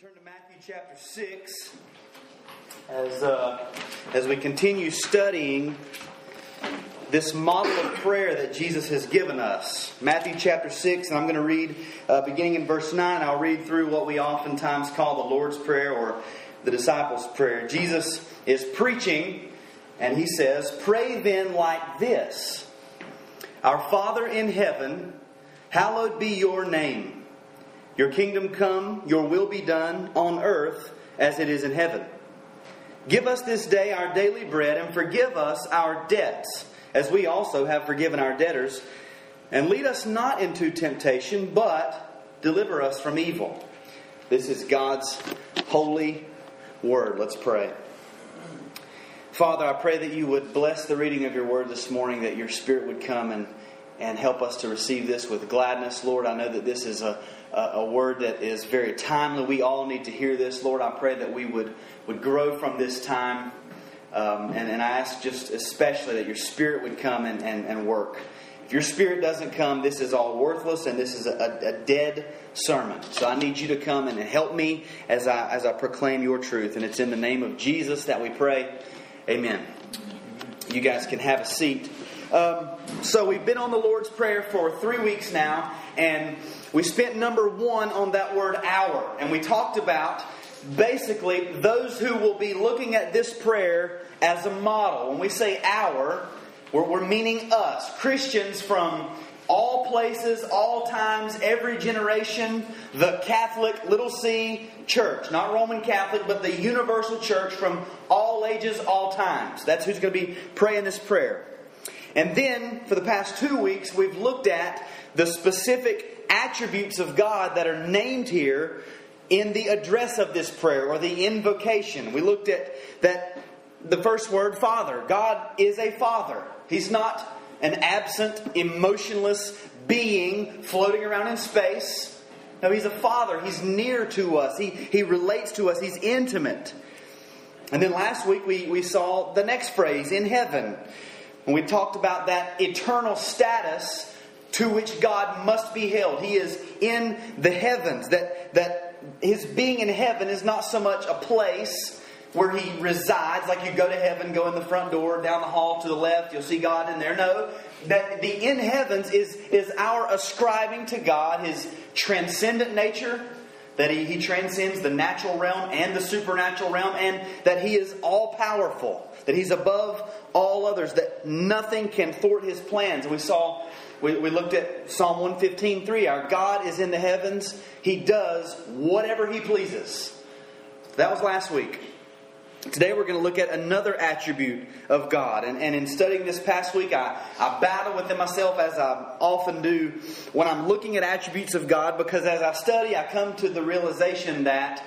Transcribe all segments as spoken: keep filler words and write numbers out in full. Turn to Matthew chapter six as, uh, as we continue studying this model of prayer that Jesus has given us. Matthew chapter six, and I'm going to read uh, beginning in verse nine. I'll read through what we oftentimes call the Lord's Prayer or the disciples' prayer. Jesus is preaching, and he says, "Pray then like this, Our Father in heaven, hallowed be your name. Your kingdom come, your will be done on earth as it is in heaven. Give us this day our daily bread and forgive us our debts as we also have forgiven our debtors. And lead us not into temptation, but deliver us from evil." This is God's holy word. Let's pray. Father, I pray that you would bless the reading of your word this morning, that your spirit would come and And help us to receive this with gladness, Lord. I know that this is a, a, a word that is very timely. We all need to hear this, Lord. I pray that we would, would grow from this time. Um, and, and I ask just especially that your Spirit would come and, and, and work. If your Spirit doesn't come, this is all worthless and this is a, a dead sermon. So I need you to come and help me as I, as I proclaim your truth. And it's in the name of Jesus that we pray. Amen. You guys can have a seat. Um, so we've been on the Lord's Prayer for three weeks now, and we spent number one on that word "our," and we talked about basically those who will be looking at this prayer as a model. When we say "our," we're, we're meaning us, Christians from all places, all times, every generation, the Catholic, little c, church. Not Roman Catholic, but the universal church from all ages, all times. That's who's going to be praying this prayer. And then, for the past two weeks, we've looked at the specific attributes of God that are named here in the address of this prayer, or the invocation. We looked at that the first word, Father. God is a Father. He's not an absent, emotionless being floating around in space. No, He's a Father. He's near to us. He, he relates to us. He's intimate. And then last week, we, we saw the next phrase, in heaven. And we talked about that eternal status to which God must be held. He is in the heavens. That, that His being in heaven is not so much a place where He resides. Like you go to heaven, go in the front door, down the hall to the left, you'll see God in there. No, that the in heavens is, is our ascribing to God His transcendent nature. That he, he transcends the natural realm and the supernatural realm, and that He is all-powerful. That He's above all others, that nothing can thwart His plans. And we saw, we, we looked at Psalm one fifteen three. Our God is in the heavens. He does whatever He pleases. That was last week. Today we're going to look at another attribute of God. And, and in studying this past week, I, I battle within myself, as I often do when I'm looking at attributes of God, because as I study, I come to the realization that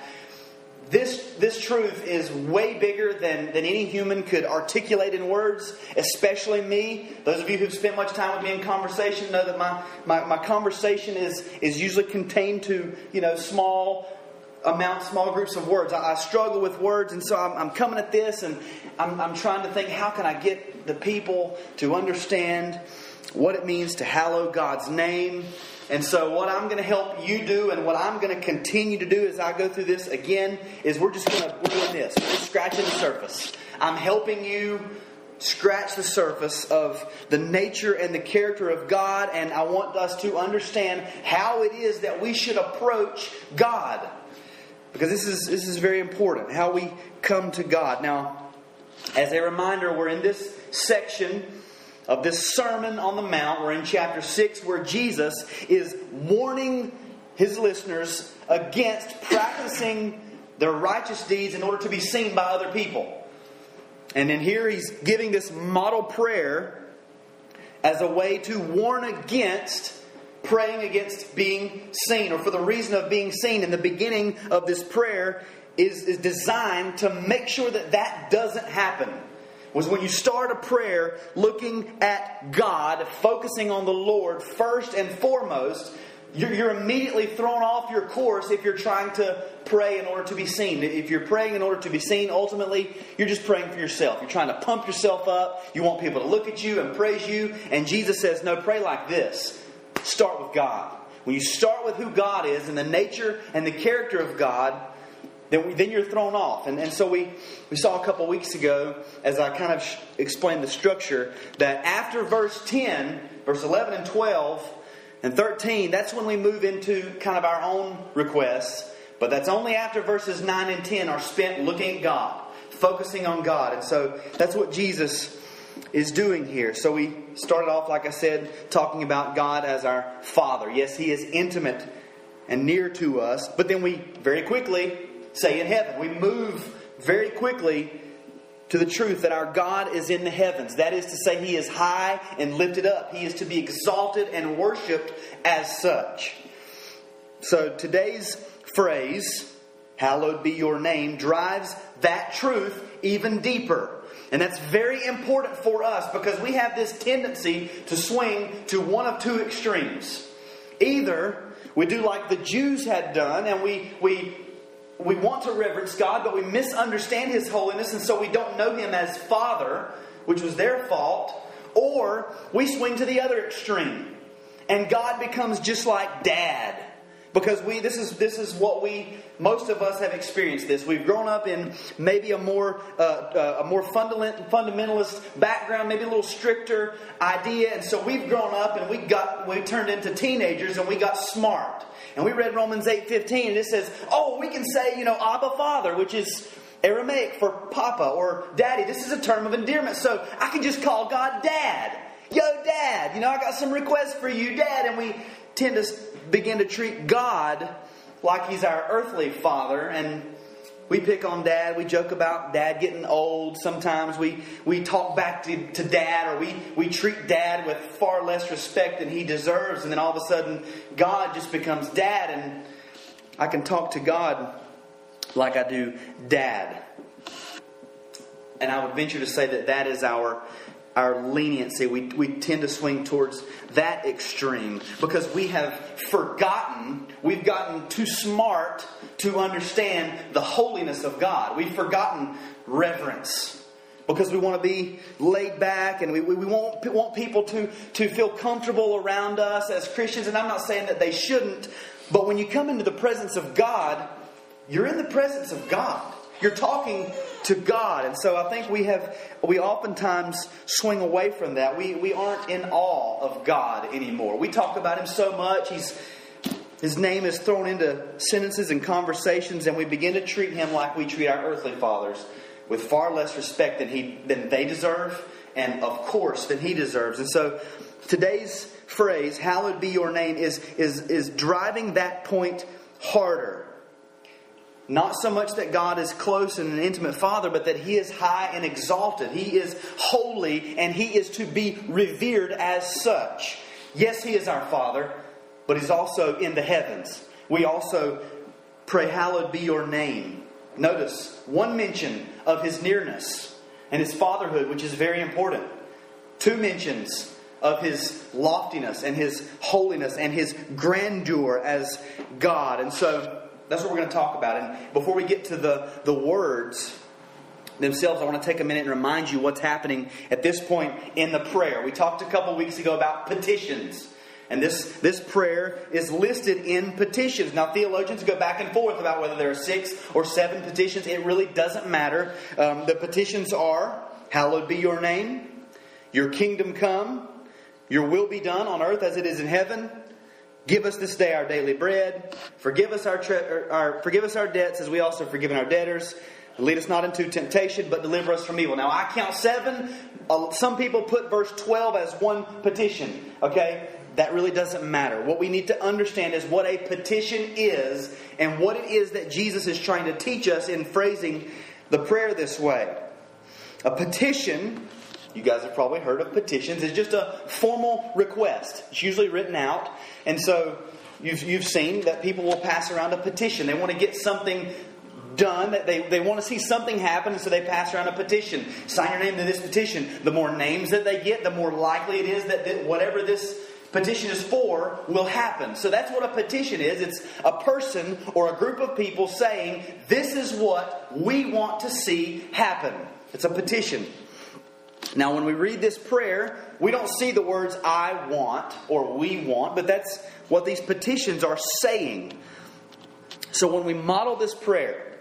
This this truth is way bigger than, than any human could articulate in words, especially me. Those of you who've spent much time with me in conversation know that my, my, my conversation is, is usually contained to, you know, small amounts, small groups of words. I, I struggle with words, and so I'm, I'm coming at this, and I'm, I'm trying to think, how can I get the people to understand what it means to hallow God's name? And so what I'm going to help you do, and what I'm going to continue to do as I go through this again, is we're just going to, we're doing this. We're just scratching the surface. I'm helping you scratch the surface of the nature and the character of God, and I want us to understand how it is that we should approach God. Because this is, this is very important, how we come to God. Now, as a reminder, we're in this section of this Sermon on the Mount. We're in chapter six, where Jesus is warning His listeners against practicing their righteous deeds in order to be seen by other people. And then here He's giving this model prayer as a way to warn against praying against being seen, or for the reason of being seen. And the beginning of this prayer is, is designed to make sure that that doesn't happen. Was when you start a prayer looking at God, focusing on the Lord first and foremost, you're, you're immediately thrown off your course if you're trying to pray in order to be seen. If you're praying in order to be seen, ultimately, you're just praying for yourself. You're trying to pump yourself up. You want people to look at you and praise you. And Jesus says, no, pray like this. Start with God. When you start with who God is and the nature and the character of God, then we, then you're thrown off. And, and so we, we saw a couple weeks ago, as I kind of sh- explained the structure, that after verse ten, verse eleven and twelve and thirteen, that's when we move into kind of our own requests. But that's only after verses nine and ten are spent looking at God, focusing on God. And so that's what Jesus is doing here. So we started off, like I said, talking about God as our Father. Yes, He is intimate and near to us. But then we very quickly say in heaven. We move very quickly to the truth that our God is in the heavens. That is to say, He is high and lifted up. He is to be exalted and worshipped as such. So today's phrase, hallowed be your name, drives that truth even deeper. And that's very important for us because we have this tendency to swing to one of two extremes. Either we do like the Jews had done and we we we want to reverence God, but we misunderstand His holiness and so we don't know Him as Father, which was their fault. Or we swing to the other extreme and God becomes just like Dad. Because we, this is this is what we, most of us have experienced this. We've grown up in maybe a more uh, uh, a more fundament, fundamentalist background, maybe a little stricter idea. And so we've grown up and we got we turned into teenagers and we got smart. And we read Romans eight fifteen and it says, oh, we can say, you know, Abba Father, which is Aramaic for Papa or Daddy. This is a term of endearment. So I can just call God Dad. Yo, Dad, you know, I got some requests for you, Dad. And we tend to begin to treat God like He's our earthly father, and we pick on Dad. We joke about Dad getting old. Sometimes we, we talk back to, to Dad, or we, we treat Dad with far less respect than he deserves. And then all of a sudden, God just becomes Dad, and I can talk to God like I do Dad. And I would venture to say that that is our Our leniency, we, we tend to swing towards that extreme because we have forgotten, we've gotten too smart to understand the holiness of God. We've forgotten reverence because we want to be laid back and we, we, we want, want people to, to feel comfortable around us as Christians. And I'm not saying that they shouldn't, but when you come into the presence of God, you're in the presence of God. You're talking to God. And so I think we have, we oftentimes swing away from that. We we aren't in awe of God anymore. We talk about Him so much. He's, His name is thrown into sentences and conversations, and we begin to treat Him like we treat our earthly fathers with far less respect than he than they deserve, and of course than He deserves. And so today's phrase, hallowed be your name, is is is driving that point harder. Not so much that God is close and an intimate Father, but that He is high and exalted. He is holy and He is to be revered as such. Yes, He is our Father, but He's also in the heavens. We also pray, hallowed be your name. Notice one mention of His nearness and His fatherhood, which is very important. Two mentions of His loftiness and His holiness and His grandeur as God. And so that's what we're going to talk about. And before we get to the, the words themselves, I want to take a minute and remind you what's happening at this point in the prayer. We talked a couple weeks ago about petitions. And this, this prayer is listed in petitions. Now, theologians go back and forth about whether there are six or seven petitions. It really doesn't matter. Um, the petitions are, hallowed be your name, your kingdom come, your will be done on earth as it is in heaven. Give us this day our daily bread. Forgive us our, tre- our forgive us our debts as we also have forgiven our debtors. And lead us not into temptation, but deliver us from evil. Now, I count seven. Uh, some people put verse twelve as one petition. Okay? That really doesn't matter. What we need to understand is what a petition is and what it is that Jesus is trying to teach us in phrasing the prayer this way. A petition, you guys have probably heard of petitions, it's just a formal request. It's usually written out. And so you've, you've seen that people will pass around a petition. They want to get something done. That they, they want to see something happen, and so they pass around a petition. Sign your name to this petition. The more names that they get, the more likely it is that th- whatever this petition is for will happen. So that's what a petition is. It's a person or a group of people saying, this is what we want to see happen. It's a petition. Now, when we read this prayer, we don't see the words I want or we want, but that's what these petitions are saying. So when we model this prayer,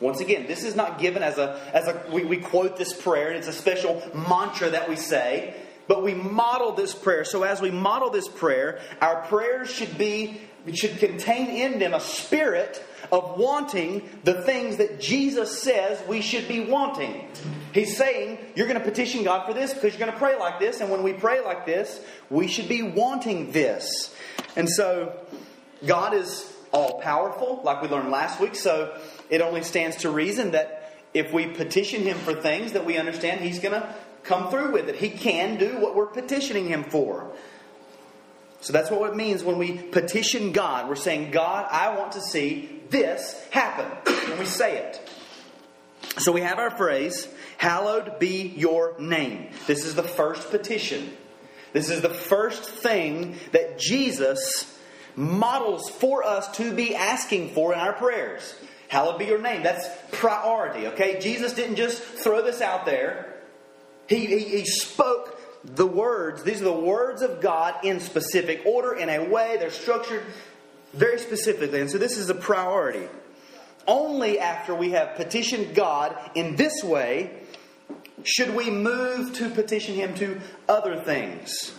Once again, this is not given as a, as a we, we quote this prayer, and it's a special mantra that we say, but we model this prayer. So as we model this prayer, our prayers should be, should contain in them a spirit of wanting the things that Jesus says we should be wanting. He's saying, you're going to petition God for this because you're going to pray like this, and when we pray like this, we should be wanting this. And so, God is all-powerful, like we learned last week, so it only stands to reason that if we petition Him for things that we understand, He's going to come through with it. He can do what we're petitioning Him for. So that's what it means when we petition God. We're saying, God, I want to see this happen. And we say it. So we have our phrase, hallowed be your name. This is the first petition. This is the first thing that Jesus models for us to be asking for in our prayers. Hallowed be your name. That's priority, okay? Jesus didn't just throw this out there. He, he, he spoke the words. These are the words of God in specific order, in a way. They're structured very specifically. And so this is a priority. Only after we have petitioned God in this way should we move to petition Him to other things.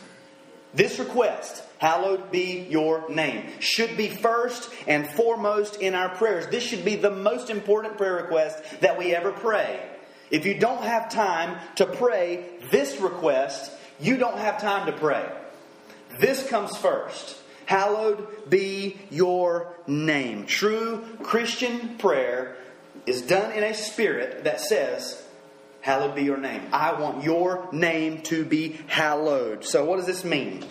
This request, hallowed be your name, should be first and foremost in our prayers. This should be the most important prayer request that we ever pray. If you don't have time to pray this request, you don't have time to pray. This comes first. Hallowed be your name. True Christian prayer is done in a spirit that says, hallowed be your name. I want your name to be hallowed. So what does this mean?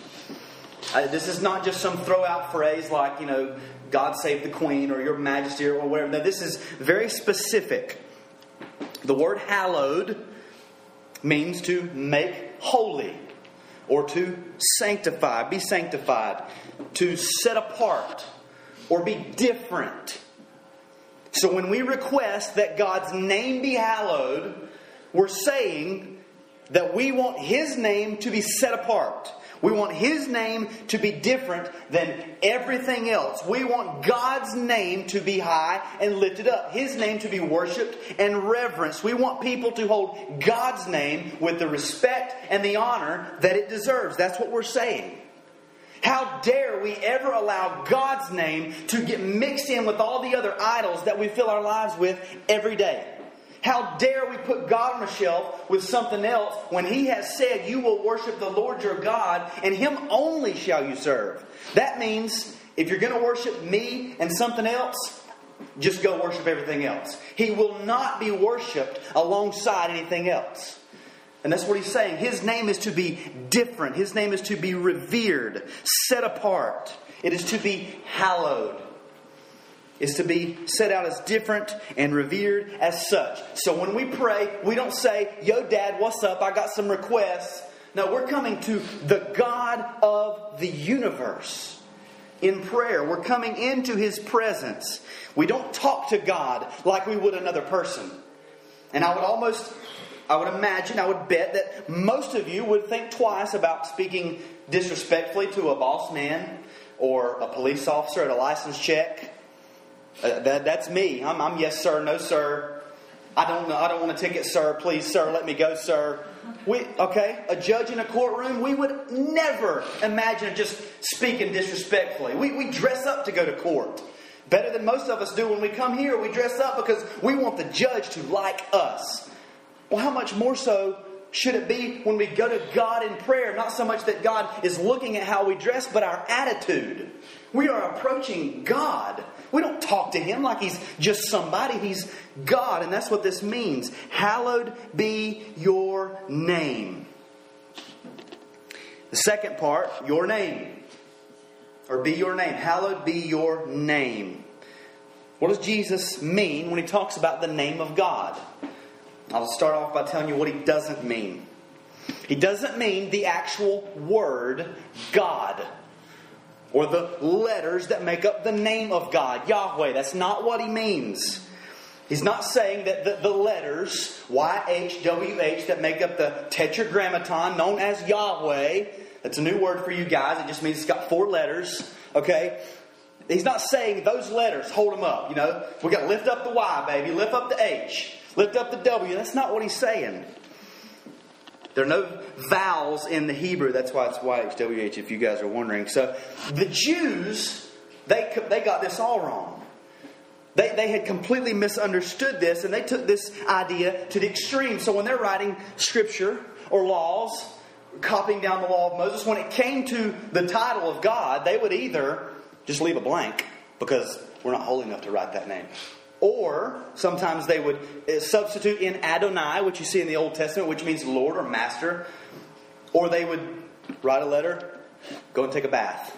Uh, this is not just some throw-out phrase like, you know, God save the Queen or Your Majesty or whatever. No, this is very specific. The word hallowed means to make holy or to sanctify, be sanctified, to set apart or be different. So when we request that God's name be hallowed, we're saying that we want His name to be set apart. We want His name to be different than everything else. We want God's name to be high and lifted up. His name to be worshipped and reverenced. We want people to hold God's name with the respect and the honor that it deserves. That's what we're saying. How dare we ever allow God's name to get mixed in with all the other idols that we fill our lives with every day? How dare we put God on a shelf with something else when He has said, you will worship the Lord your God and Him only shall you serve. That means if you're going to worship me and something else, just go worship everything else. He will not be worshipped alongside anything else. And that's what He's saying. His name is to be different. His name is to be revered, set apart. It is to be hallowed. Is to be set out as different and revered as such. So when we pray, we don't say, yo, Dad, what's up? I got some requests. No, we're coming to the God of the universe in prayer. We're coming into His presence. We don't talk to God like we would another person. And I would almost, I would imagine, I would bet that most of you would think twice about speaking disrespectfully to a boss man or a police officer at a license check. Uh, that, that's me. I'm, I'm yes, sir, no, sir. I don't know. I don't want a ticket, sir. Please, sir, let me go, sir. We okay? A judge in a courtroom, we would never imagine just speaking disrespectfully. We we dress up to go to court. Better than most of us do when we come here. We dress up because we want the judge to like us. Well, how much more so should it be when we go to God in prayer? Not so much that God is looking at how we dress, but our attitude. We are approaching God. We don't talk to Him like He's just somebody. He's God, and that's what this means. Hallowed be your name. The second part, your name. Or be your name. Hallowed be your name. What does Jesus mean when He talks about the name of God? I'll start off by telling you what He doesn't mean. He doesn't mean the actual word God. Or the letters that make up the name of God, Yahweh. That's not what He means. He's not saying that the, the letters, Y H W H, that make up the tetragrammaton known as Yahweh. That's a new word for you guys. It just means it's got four letters. Okay? He's not saying those letters, hold them up, you know. We've got to lift up the Y, baby. Lift up the H. Lift up the W. That's not what he's saying. There are no vowels in the Hebrew. That's why it's Y H W H, if you guys are wondering. So the Jews, they, they got this all wrong. They, they had completely misunderstood this, and they took this idea to the extreme. So when they're writing scripture or laws, copying down the law of Moses, when it came to the title of God, they would either just leave a blank because we're not holy enough to write that name. Or sometimes they would substitute in Adonai, which you see in the Old Testament, which means Lord or Master. Or they would write a letter, go and take a bath,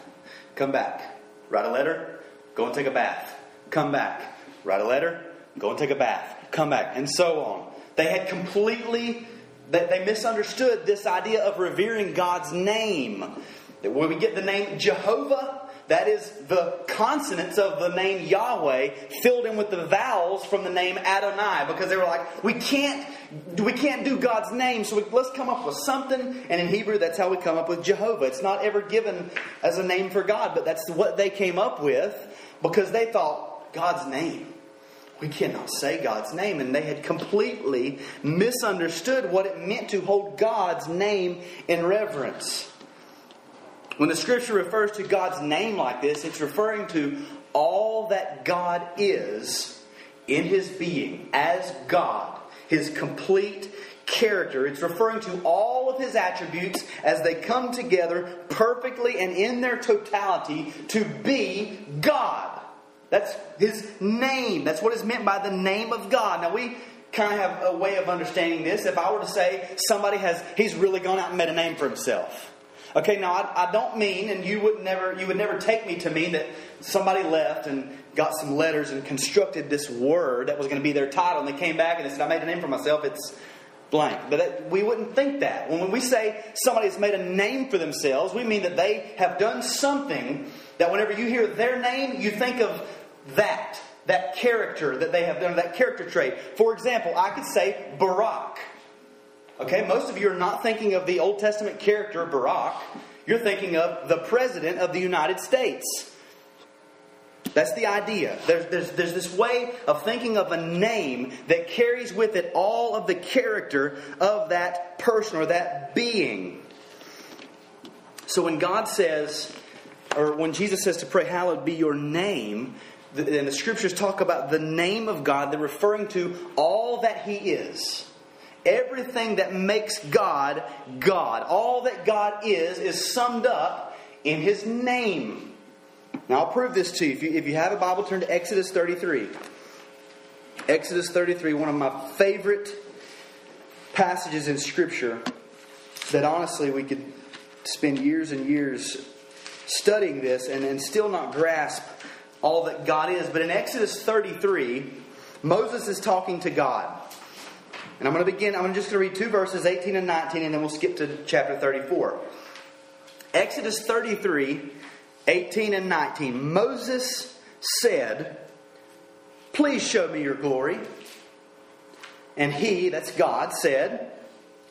come back. Write a letter, go and take a bath, come back. Write a letter, go and take a bath, come back. And so on. They had completely, they misunderstood this idea of revering God's name. That when we get the name Jehovah, that is the consonants of the name Yahweh filled in with the vowels from the name Adonai, because they were like, we can't we can't do God's name, so we, let's come up with something. And in Hebrew, that's how we come up with Jehovah. It's not ever given as a name for God, but that's what they came up with because they thought God's name. We cannot say God's name. And they had completely misunderstood what it meant to hold God's name in reverence. When the scripture refers to God's name like this, it's referring to all that God is in His being, as God, His complete character. It's referring to all of His attributes as they come together perfectly and in their totality to be God. That's His name. That's what is meant by the name of God. Now we kind of have a way of understanding this. If I were to say somebody has, he's really gone out and made a name for himself. Okay, now I, I don't mean, and you would never, you would never take me to mean that somebody left and got some letters and constructed this word that was going to be their title, and they came back and they said, "I made a name for myself." It's blank. But that, we wouldn't think that. When, when we say somebody's made a name for themselves, we mean that they have done something that whenever you hear their name, you think of that, that character that they have done, that character trait. For example, I could say Barak. Okay, most of you are not thinking of the Old Testament character Barack. You're thinking of the President of the United States. That's the idea. There's, there's, there's this way of thinking of a name that carries with it all of the character of that person or that being. So when God says, or when Jesus says to pray, "Hallowed be your name," then the scriptures talk about the name of God. They're referring to all that He is. Everything that makes God, God. All that God is, is summed up in His name. Now I'll prove this to you. If you, if you have a Bible, turn to Exodus thirty-three. Exodus thirty-three, one of my favorite passages in Scripture that honestly we could spend years and years studying this and, and still not grasp all that God is. But in Exodus thirty-three, Moses is talking to God. And I'm going to begin, I'm just going to read two verses, eighteen and nineteen, and then we'll skip to chapter thirty-four. Exodus thirty-three, eighteen and nineteen. Moses said, "Please show me your glory." And He, that's God, said,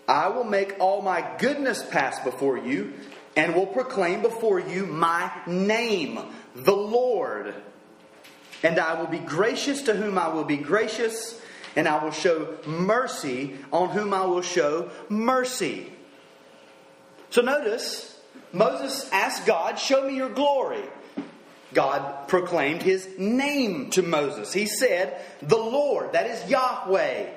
"I will make all my goodness pass before you, and will proclaim before you my name, the Lord. And I will be gracious to whom I will be gracious, and I will show mercy on whom I will show mercy." So notice, Moses asked God, "Show me your glory." God proclaimed His name to Moses. He said, "The Lord," that is Yahweh.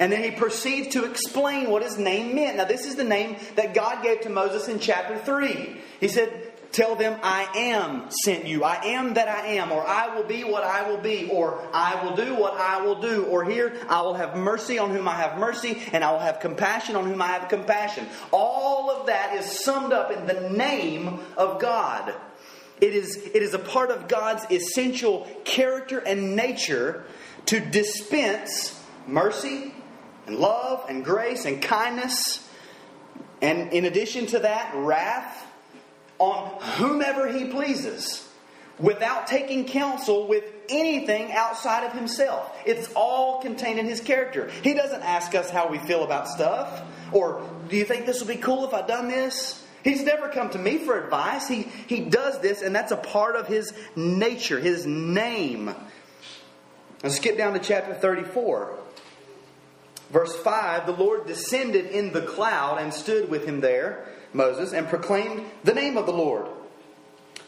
And then he proceeds to explain what His name meant. Now this is the name that God gave to Moses in chapter three. He said, "Tell them, I am sent you. I am that I am," or "I will be what I will be," or "I will do what I will do," or here, "I will have mercy on whom I have mercy, and I will have compassion on whom I have compassion." All of that is summed up in the name of God. It is, it is a part of God's essential character and nature to dispense mercy and love and grace and kindness, and in addition to that, wrath, on whomever He pleases, without taking counsel with anything outside of Himself. It's all contained in His character. He doesn't ask us how we feel about stuff, or "Do you think this would be cool if I done this?" He's never come to me for advice. He, he does this, and that's a part of his nature, his name. Let's skip down to chapter thirty-four. Verse five, the Lord descended in the cloud and stood with him there, Moses, and proclaimed the name of the Lord.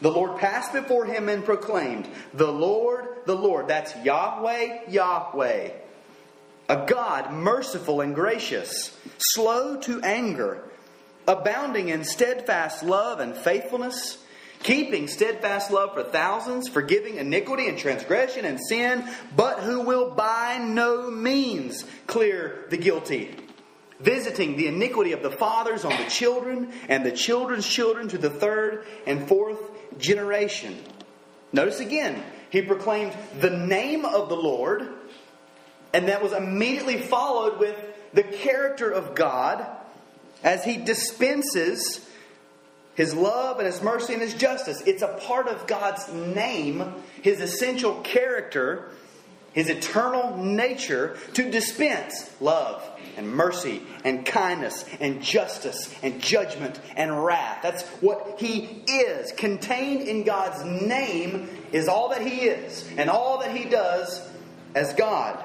The Lord passed before him and proclaimed, the Lord, the Lord. That's Yahweh, Yahweh. A God merciful and gracious, slow to anger, abounding in steadfast love and faithfulness, keeping steadfast love for thousands, forgiving iniquity and transgression and sin, but who will by no means clear the guilty, visiting the iniquity of the fathers on the children and the children's children to the third and fourth generation. Notice again, he proclaimed the name of the Lord, and that was immediately followed with the character of God as he dispenses His love and His mercy and His justice. It's a part of God's name, His essential character, His eternal nature to dispense love and mercy and kindness and justice and judgment and wrath. That's what He is. Contained in God's name is all that He is and all that He does as God.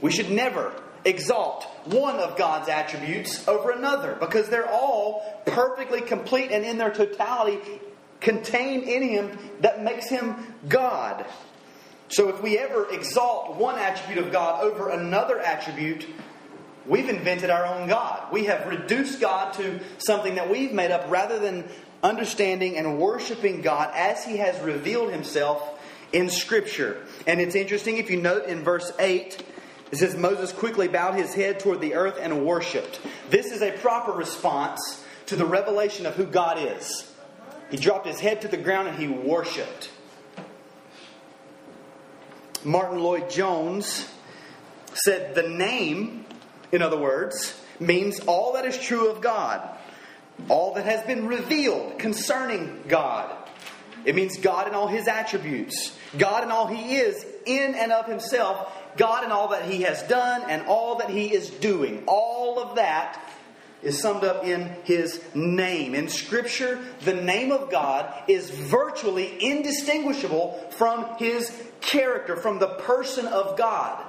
We should never exalt one of God's attributes over another, because they're all perfectly complete and in their totality contained in Him that makes Him God. So if we ever exalt one attribute of God over another attribute, we've invented our own God. We have reduced God to something that we've made up rather than understanding and worshiping God as He has revealed Himself in Scripture. And it's interesting if you note in verse eight, it says, Moses quickly bowed his head toward the earth and worshipped. This is a proper response to the revelation of who God is. He dropped his head to the ground and he worshipped. Martin Lloyd-Jones said the name, in other words, means all that is true of God, all that has been revealed concerning God. It means God and all His attributes, God and all He is in and of Himself, God and all that He has done and all that He is doing. All of that is summed up in His name. In Scripture, the name of God is virtually indistinguishable from His character, from the person of God.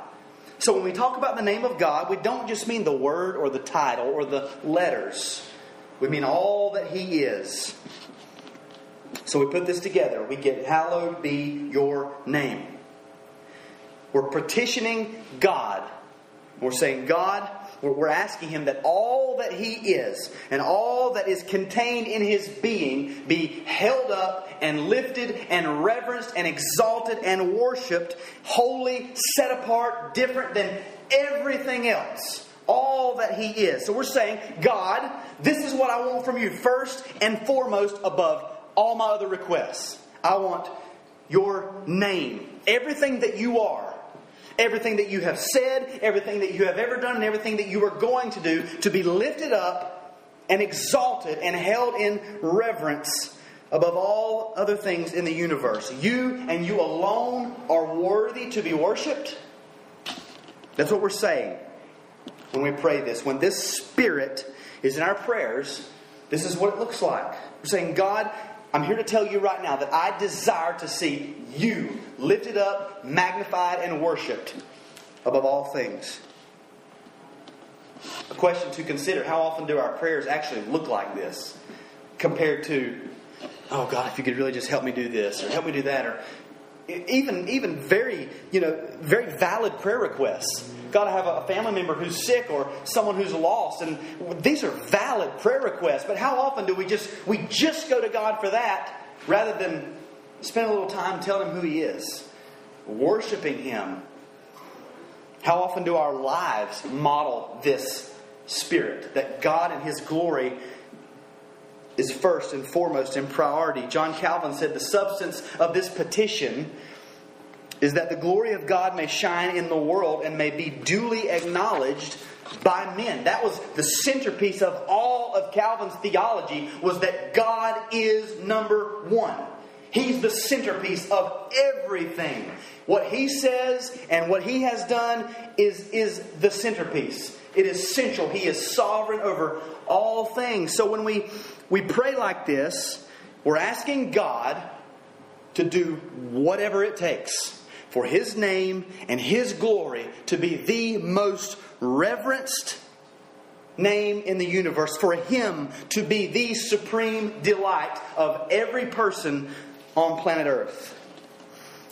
So when we talk about the name of God, we don't just mean the word or the title or the letters. We mean all that He is. So we put this together. We get, hallowed be your name. We're petitioning God. We're saying, God, we're asking Him that all that He is and all that is contained in His being be held up and lifted and reverenced and exalted and worshipped, holy, set apart, different than everything else. All that He is. So we're saying, God, this is what I want from You first and foremost above all my other requests. I want Your name. Everything that You are, everything that You have said, everything that You have ever done, and everything that You are going to do to be lifted up and exalted and held in reverence above all other things in the universe. You and You alone are worthy to be worshipped. That's what we're saying when we pray this. When this Spirit is in our prayers, this is what it looks like. We're saying, God, I'm here to tell You right now that I desire to see You lifted up, magnified, and worshipped above all things. A question to consider, how often do our prayers actually look like this compared to, oh God, if You could really just help me do this or help me do that, or even, even very, you know, very valid prayer requests. Got to have a family member who's sick or someone who's lost, and these are valid prayer requests. But how often do we just we just go to God for that rather than spend a little time telling Him who He is, worshiping Him? How often do our lives model this spirit that God and His glory is first and foremost in priority? John Calvin said the substance of this petition is that the glory of God may shine in the world and may be duly acknowledged by men. That was the centerpiece of all of Calvin's theology, was that God is number one. He's the centerpiece of everything. What He says and what He has done is, is the centerpiece. it is central. He is sovereign over all things. So when we, we pray like this, we're asking God to do whatever it takes for His name and His glory to be the most reverenced name in the universe, for Him to be the supreme delight of every person on planet Earth.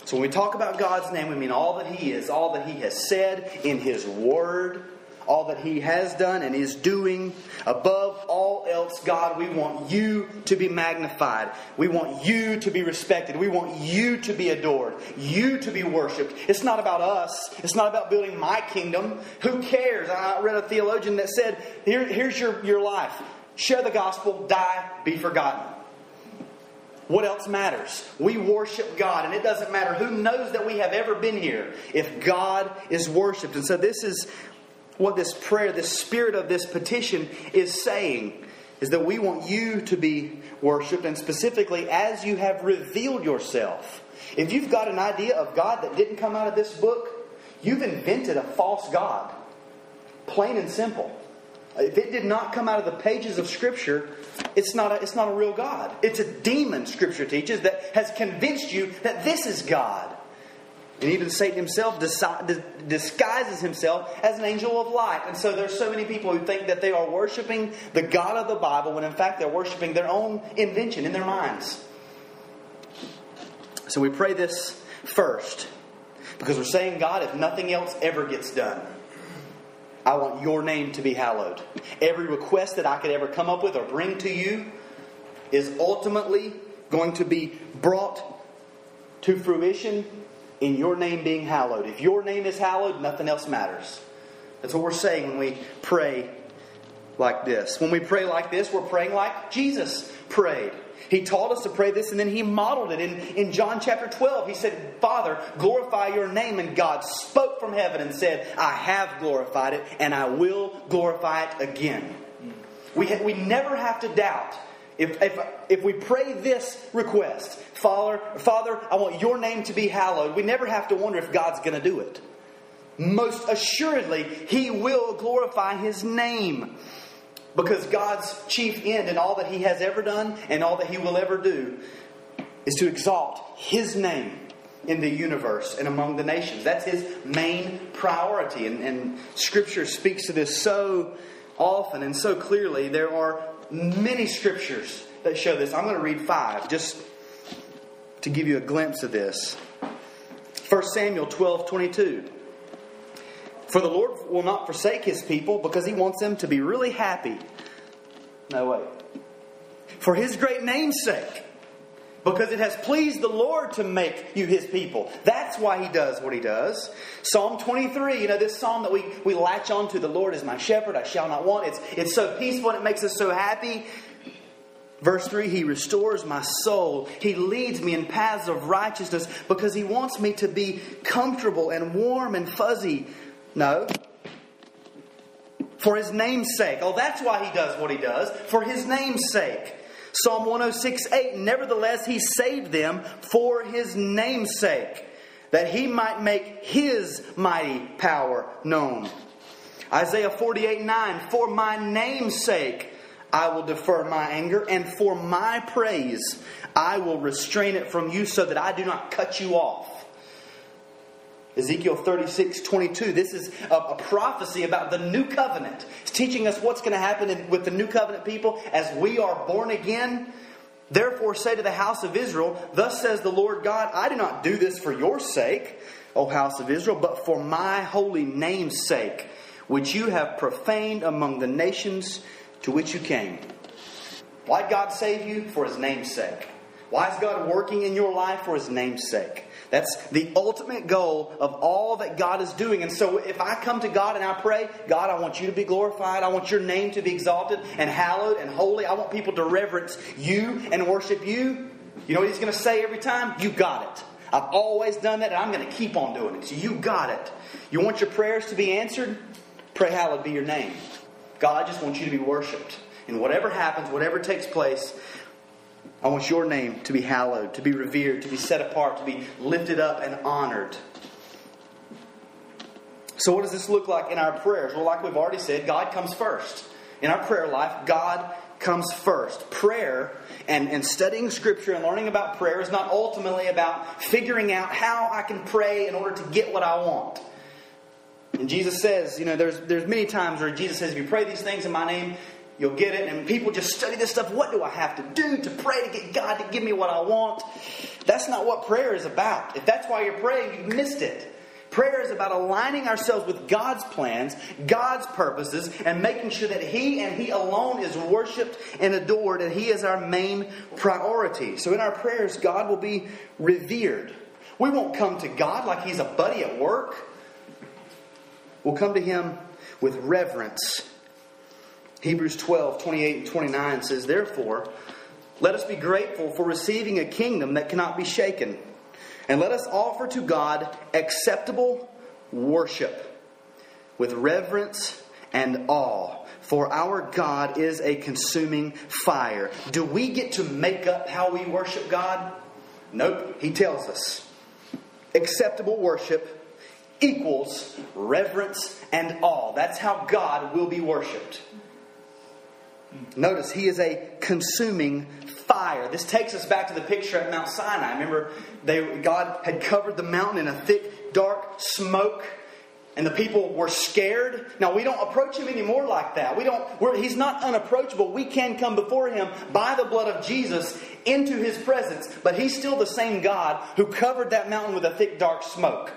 So when we talk about God's name, we mean all that He is, all that He has said in His Word, all that He has done and is doing. Above all else, God, we want You to be magnified. We want You to be respected. We want You to be adored. You to be worshipped. It's not about us. It's not about building my kingdom. Who cares? I read a theologian that said, Here, here's your, your life. Share the gospel, die, be forgotten. What else matters? We worship God, and it doesn't matter who knows that we have ever been here if God is worshipped. And so this is what this prayer, the spirit of this petition is saying, is that we want You to be worshipped, and specifically as You have revealed Yourself. If you've got an idea of God that didn't come out of this book, you've invented a false God. Plain and simple. If it did not come out of the pages of Scripture, it's not a, it's not a real God. It's a demon, Scripture teaches, that has convinced you that this is God. And even Satan himself disguises himself as an angel of light. And so there's so many people who think that they are worshiping the God of the Bible, when in fact they're worshiping their own invention in their minds. So we pray this first, because we're saying, God, if nothing else ever gets done, I want Your name to be hallowed. Every request that I could ever come up with or bring to You is ultimately going to be brought to fruition in Your name being hallowed. If Your name is hallowed, nothing else matters. That's what we're saying when we pray like this. When we pray like this, we're praying like Jesus prayed. He taught us to pray this, and then He modeled it. In, in John chapter twelve, He said, Father, glorify Your name. And God spoke from heaven and said, I have glorified it, and I will glorify it again. We, ha- we never have to doubt. If, if, if we pray this request, Father, Father, I want Your name to be hallowed, we never have to wonder if God's going to do it. Most assuredly, He will glorify His name, because God's chief end in all that He has ever done and all that He will ever do is to exalt His name in the universe and among the nations. That's His main priority. And, and Scripture speaks to this so often and so clearly. There are many scriptures that show this. I'm going to read five just to give you a glimpse of this. First Samuel twelve twenty-two. For the Lord will not forsake His people, because He wants them to be really happy. No way. For His great name's sake, because it has pleased the Lord to make you His people. That's why He does what He does. Psalm twenty-three, you know, this psalm that we, we latch on to, the Lord is my shepherd, I shall not want. It's, it's so peaceful, and it makes us so happy. Verse three, He restores my soul. He leads me in paths of righteousness, because He wants me to be comfortable and warm and fuzzy. No. For His name's sake. Oh, that's why He does what He does. For His name's sake. Psalm one oh six eight, nevertheless He saved them for His name's sake, that He might make His mighty power known. Isaiah forty-eight nine, for my name's sake I will defer my anger, and for my praise I will restrain it from you, so that I do not cut you off. Ezekiel thirty-six twenty-two, this is a, a prophecy about the new covenant. It's teaching us what's going to happen in, with the new covenant people as we are born again. Therefore say to the house of Israel, thus says the Lord God, I do not do this for your sake, O house of Israel, but for my holy name's sake, which you have profaned among the nations to which you came. Why did God save you? For His name's sake. Why is God working in your life? For His name's sake. That's the ultimate goal of all that God is doing. And so if I come to God and I pray, God, I want You to be glorified. I want Your name to be exalted and hallowed and holy. I want people to reverence You and worship You. You know what He's going to say every time? You got it. I've always done that, and I'm going to keep on doing it. So you got it. You want your prayers to be answered? Pray hallowed be Your name. God, I just want You to be worshipped. And whatever happens, whatever takes place, I want Your name to be hallowed, to be revered, to be set apart, to be lifted up and honored. So what does this look like in our prayers? Well, like we've already said, God comes first. In our prayer life, God comes first. Prayer and, and studying Scripture and learning about prayer is not ultimately about figuring out how I can pray in order to get what I want. And Jesus says, you know, there's there's many times where Jesus says, if you pray these things in my name, you'll get it. And people just study this stuff. What do I have to do to pray to get God to give me what I want? That's not what prayer is about. If that's why you're praying, you've missed it. Prayer is about aligning ourselves with God's plans, God's purposes, and making sure that He and He alone is worshipped and adored, and He is our main priority. So in our prayers, God will be revered. We won't come to God like He's a buddy at work. We'll come to Him with reverence. Hebrews twelve, twenty-eight and twenty-nine says, therefore, let us be grateful for receiving a kingdom that cannot be shaken. And let us offer to God acceptable worship with reverence and awe. For our God is a consuming fire. Do we get to make up how we worship God? Nope. He tells us. Acceptable worship equals reverence and awe. That's how God will be worshipped. Notice, He is a consuming fire. This takes us back to the picture at Mount Sinai. Remember, they, God had covered the mountain in a thick, dark smoke, and the people were scared. Now, we don't approach Him anymore like that. We don't. We're, he's not unapproachable. We can come before Him by the blood of Jesus into His presence, but He's still the same God who covered that mountain with a thick, dark smoke.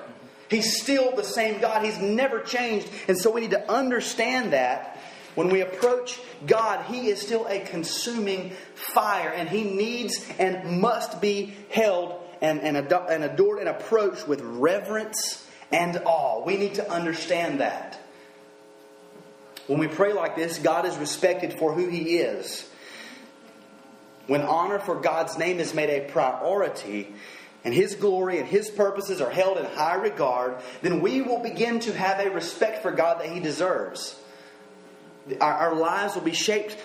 He's still the same God. He's never changed. And so we need to understand that when we approach God, He is still a consuming fire. And He needs and must be held and, and, ad- and adored and approached with reverence and awe. We need to understand that. When we pray like this, God is respected for who He is. When honor for God's name is made a priority, and His glory and His purposes are held in high regard, then we will begin to have a respect for God that He deserves. Our, our lives will be shaped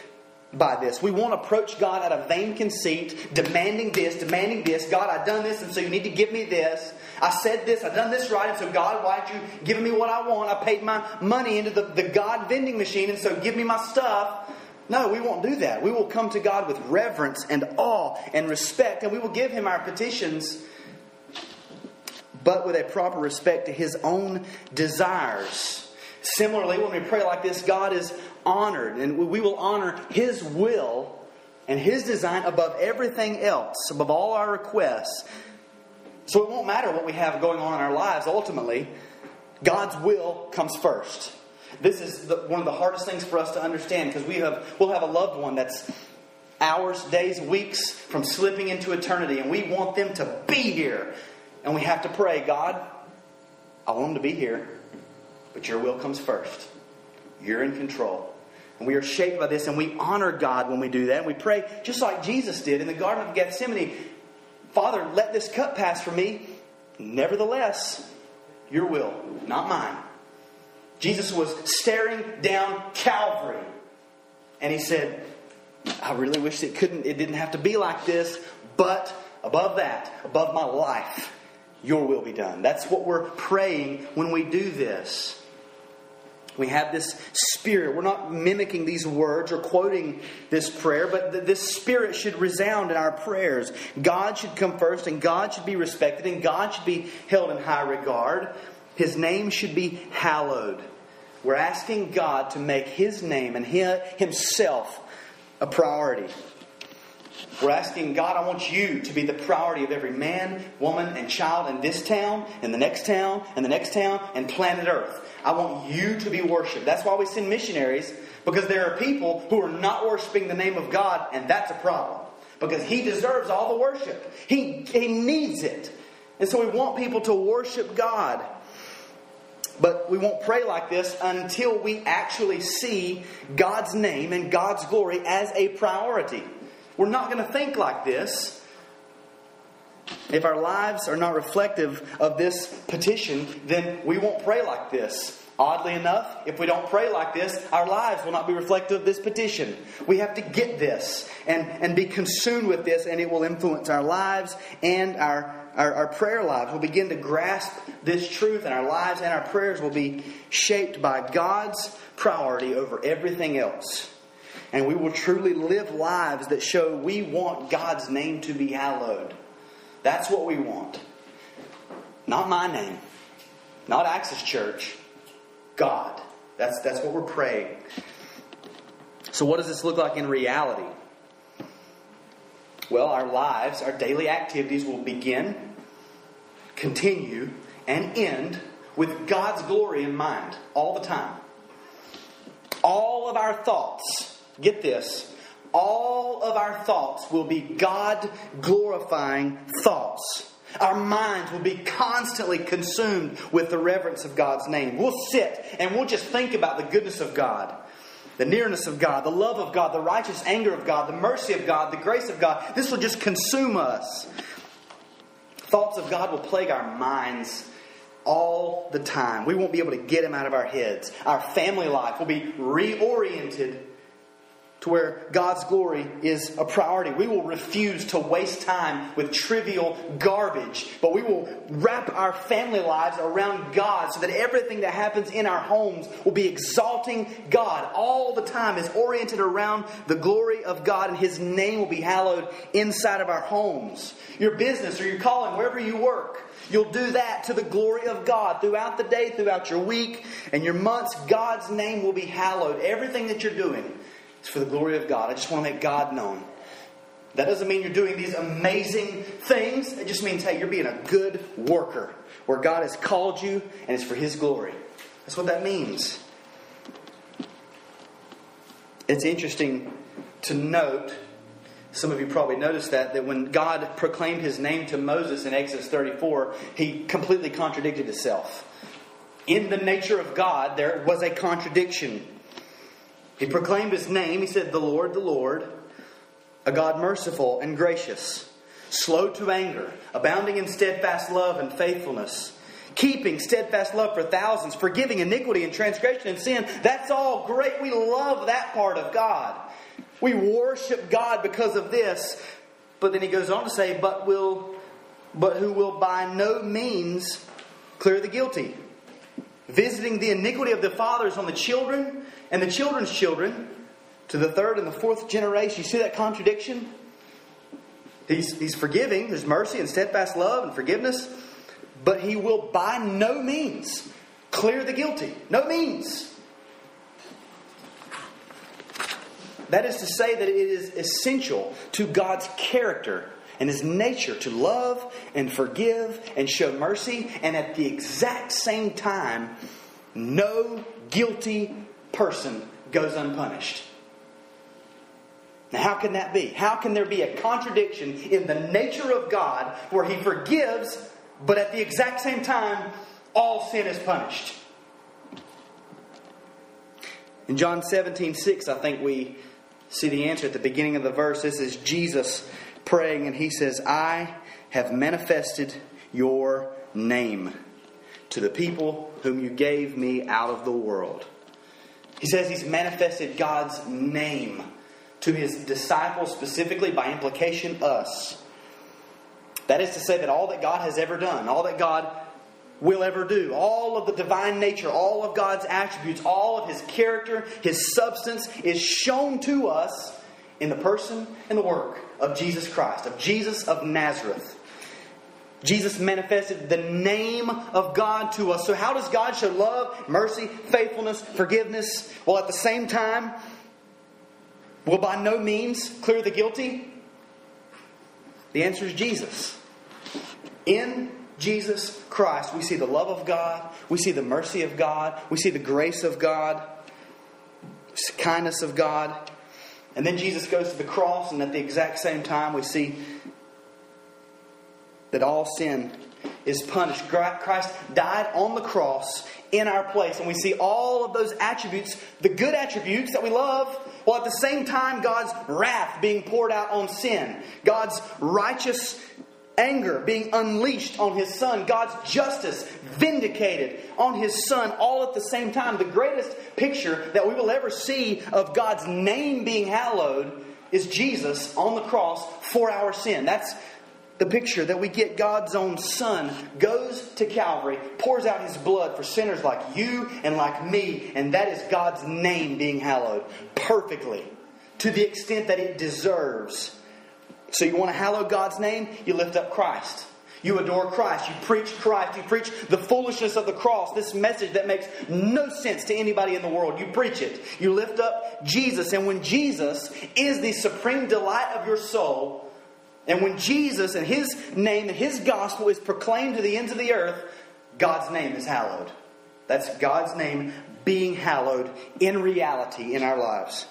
by this. We won't approach God out of vain conceit, demanding this, demanding this. God, I've done this, and so you need to give me this. I said this, I've done this right, and so God, why aren't you giving me what I want? I paid my money into the, the God vending machine, and so give me my stuff. No, we won't do that. We will come to God with reverence and awe and respect, and we will give Him our petitions, but with a proper respect to His own desires. Similarly, when we pray like this, God is honored, and we will honor His will and His design above everything else, above all our requests. So it won't matter what we have going on in our lives. Ultimately, God's will comes first. This is the, one of the hardest things for us to understand, because we have, we'll have a loved one that's hours, days, weeks from slipping into eternity, and we want them to be here. And we have to pray, God, I want them to be here, but Your will comes first. You're in control. And we are shaped by this, and we honor God when we do that. And we pray just like Jesus did in the Garden of Gethsemane. Father, let this cup pass from me. Nevertheless, Your will, not mine. Jesus was staring down Calvary, and He said, I really wish it couldn't, it didn't have to be like this, but above that, above my life, Your will be done. That's what we're praying when we do this. We have this spirit. We're not mimicking these words or quoting this prayer, but th- this spirit should resound in our prayers. God should come first, and God should be respected, and God should be held in high regard. His name should be hallowed. We're asking God to make His name and Himself a priority. We're asking God, I want You to be the priority of every man, woman, and child in this town, and the next town, and the next town, and planet Earth. I want You to be worshipped. That's why we send missionaries, because there are people who are not worshiping the name of God, and that's a problem. Because He deserves all the worship. He, he needs it. And so we want people to worship God. But we won't pray like this until we actually see God's name and God's glory as a priority. We're not going to think like this if our lives are not reflective of this petition. Then we won't pray like this. Oddly enough, if we don't pray like this, our lives will not be reflective of this petition. We have to get this and, and be consumed with this, and it will influence our lives and our our, our prayer lives will begin to grasp this truth, and our lives and our prayers will be shaped by God's priority over everything else. And we will truly live lives that show we want God's name to be hallowed. That's what we want. Not my name. Not Access Church. God. That's, that's what we're praying. So what does this look like in reality? Well, our lives, our daily activities will begin, continue, and end with God's glory in mind all the time. All of our thoughts, get this, all of our thoughts will be God-glorifying thoughts. Our minds will be constantly consumed with the reverence of God's name. We'll sit and we'll just think about the goodness of God, the nearness of God, the love of God, the righteous anger of God, the mercy of God, the grace of God. This will just consume us. Thoughts of God will plague our minds all the time. We won't be able to get them out of our heads. Our family life will be reoriented to where God's glory is a priority. We will refuse to waste time with trivial garbage, but we will wrap our family lives around God so that everything that happens in our homes will be exalting God. All the time is oriented around the glory of God, and His name will be hallowed inside of our homes. Your business or your calling, wherever you work, you'll do that to the glory of God throughout the day, throughout your week, and your months. God's name will be hallowed. Everything that you're doing, it's for the glory of God. I just want to make God known. That doesn't mean you're doing these amazing things. It just means, hey, you're being a good worker where God has called you, and it's for His glory. That's what that means. It's interesting to note, some of you probably noticed that, that when God proclaimed His name to Moses in Exodus thirty-four, He completely contradicted Himself. In the nature of God, there was a contradiction. He proclaimed His name. He said, "The Lord, the Lord, a God merciful and gracious, slow to anger, abounding in steadfast love and faithfulness, keeping steadfast love for thousands, forgiving iniquity and transgression and sin." That's all great. We love that part of God. We worship God because of this. But then he goes on to say, "But will, but who will by no means clear the guilty, visiting the iniquity of the fathers on the children and the children's children to the third and the fourth generation." You see that contradiction? He's, he's forgiving. There's mercy and steadfast love and forgiveness. But he will by no means clear the guilty. No means. That is to say that it is essential to God's character and His nature to love and forgive and show mercy, and at the exact same time, no guilty person goes unpunished. Now, how can that be? How can there be a contradiction in the nature of God where He forgives, but at the exact same time, all sin is punished? In John seventeen six, I think we see the answer at the beginning of the verse. This is Jesus praying, and He says, "I have manifested your name to the people whom you gave me out of the world." He says He's manifested God's name to His disciples specifically, by implication us. That is to say that all that God has ever done, all that God will ever do, all of the divine nature, all of God's attributes, all of His character, His substance is shown to us in the person and the work of Jesus Christ, of Jesus of Nazareth. Jesus manifested the name of God to us. So how does God show love, mercy, faithfulness, forgiveness? Well, at the same time, will by no means clear the guilty? The answer is Jesus. In Jesus Christ, we see the love of God. We see the mercy of God. We see the grace of God, kindness of God. And then Jesus goes to the cross, and at the exact same time, we see that all sin is punished. Christ died on the cross in our place. And we see all of those attributes, the good attributes that we love, while at the same time God's wrath being poured out on sin, God's righteous anger being unleashed on His Son, God's justice vindicated on His Son, all at the same time. The greatest picture that we will ever see of God's name being hallowed is Jesus on the cross for our sin. That's the picture that we get, God's own Son goes to Calvary, pours out His blood for sinners like you and like me, and that is God's name being hallowed perfectly to the extent that it deserves. So you want to hallow God's name? You lift up Christ. You adore Christ. You preach Christ. You preach the foolishness of the cross, this message that makes no sense to anybody in the world. You preach it. You lift up Jesus. And when Jesus is the supreme delight of your soul, and when Jesus and His name and His gospel is proclaimed to the ends of the earth, God's name is hallowed. That's God's name being hallowed in reality in our lives.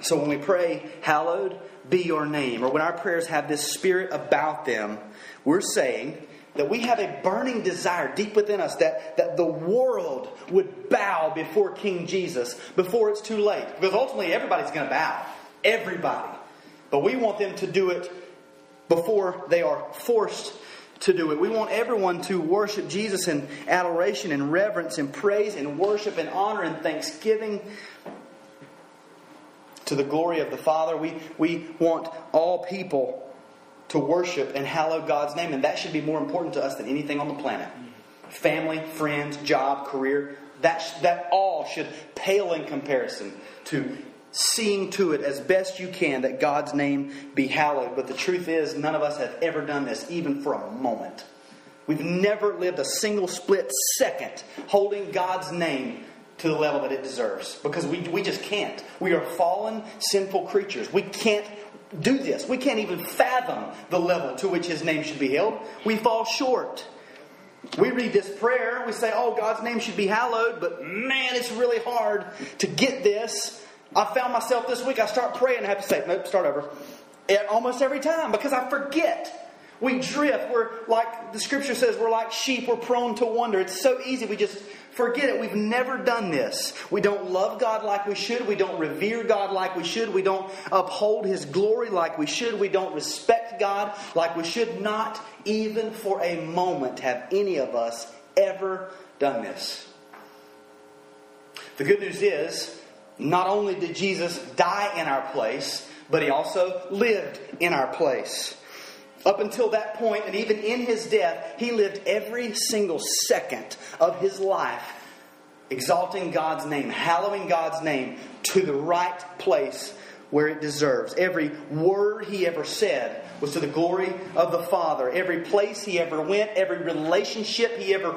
So when we pray, hallowed be your name, or when our prayers have this spirit about them, we're saying that we have a burning desire deep within us that, that the world would bow before King Jesus before it's too late. Because ultimately everybody's going to bow. Everybody. But we want them to do it before they are forced to do it. We want everyone to worship Jesus in adoration and reverence and praise and worship and honor and thanksgiving to the glory of the Father. We, we want all people to worship and hallow God's name. And that should be more important to us than anything on the planet. Family, friends, job, career. That, that all should pale in comparison to seeing to it as best you can that God's name be hallowed. But the truth is, none of us have ever done this, even for a moment. We've never lived a single split second holding God's name to the level that it deserves. Because we, we just can't. We are fallen, sinful creatures. We can't do this. We can't even fathom the level to which His name should be held. We fall short. We read this prayer. We say, oh, God's name should be hallowed. But man, it's really hard to get this. I found myself this week, I start praying and I have to say, nope, start over. And almost every time, because I forget. We drift. We're like, the Scripture says, we're like sheep. We're prone to wander. It's so easy. We just forget it. We've never done this. We don't love God like we should. We don't revere God like we should. We don't uphold His glory like we should. We don't respect God like we should. Not even for a moment have any of us ever done this. The good news is, not only did Jesus die in our place, but He also lived in our place. Up until that point, and even in His death, He lived every single second of His life exalting God's name, hallowing God's name to the right place where it deserves. Every word He ever said was to the glory of the Father. Every place He ever went, every relationship He ever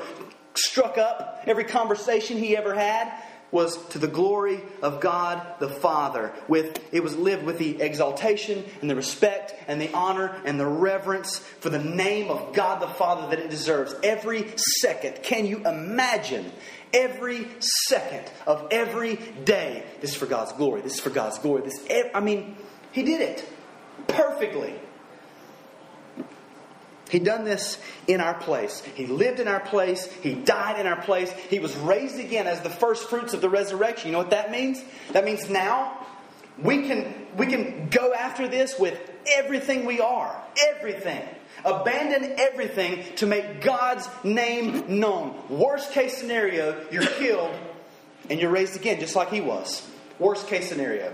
struck up, every conversation He ever had, was to the glory of God the Father. With it was lived with the exaltation and the respect and the honor and the reverence for the name of God the Father that it deserves. Every second. Can you imagine? Every second of every day. This is for God's glory. This is for God's glory. This, I mean, He did it perfectly. He done this in our place. He lived in our place. He died in our place. He was raised again as the first fruits of the resurrection. You know what that means? That means now we can, we can go after this with everything we are. Everything. Abandon everything to make God's name known. Worst case scenario, you're killed and you're raised again just like He was. Worst case scenario.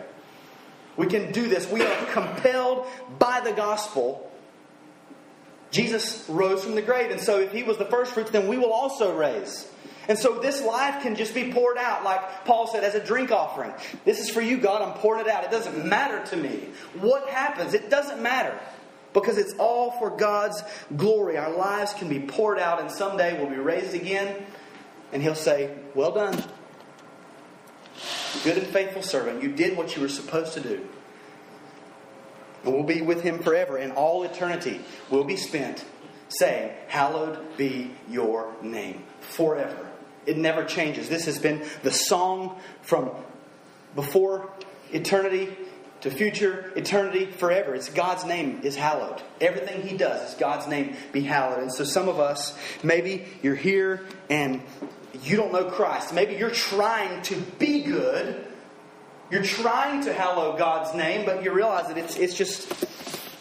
We can do this. We are compelled by the gospel. Jesus rose from the grave, and so if He was the first fruits, then we will also raise. And so this life can just be poured out, like Paul said, as a drink offering. This is for you, God. I'm pouring it out. It doesn't matter to me what happens. It doesn't matter, because it's all for God's glory. Our lives can be poured out, and someday we'll be raised again, and He'll say, well done, good and faithful servant. You did what you were supposed to do. And we'll be with Him forever, and all eternity will be spent saying, hallowed be your name, forever. It never changes. This has been the song from before eternity to future eternity, forever. It's God's name is hallowed. Everything He does is God's name be hallowed. And so some of us, maybe you're here and you don't know Christ. Maybe you're trying to be good. You're trying to hallow God's name, but you realize that it's it's just,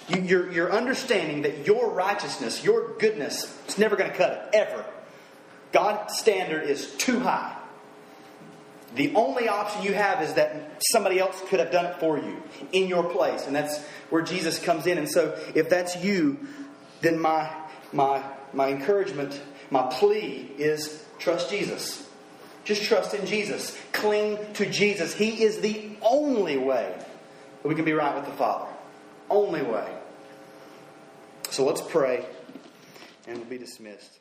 you, you're, you're understanding that your righteousness, your goodness, it's never going to cut it, ever. God's standard is too high. The only option you have is that somebody else could have done it for you in your place. And that's where Jesus comes in. And so if that's you, then my my my encouragement, my plea is trust Jesus. Just trust in Jesus. Cling to Jesus. He is the only way that we can be right with the Father. Only way. So let's pray and we'll be dismissed.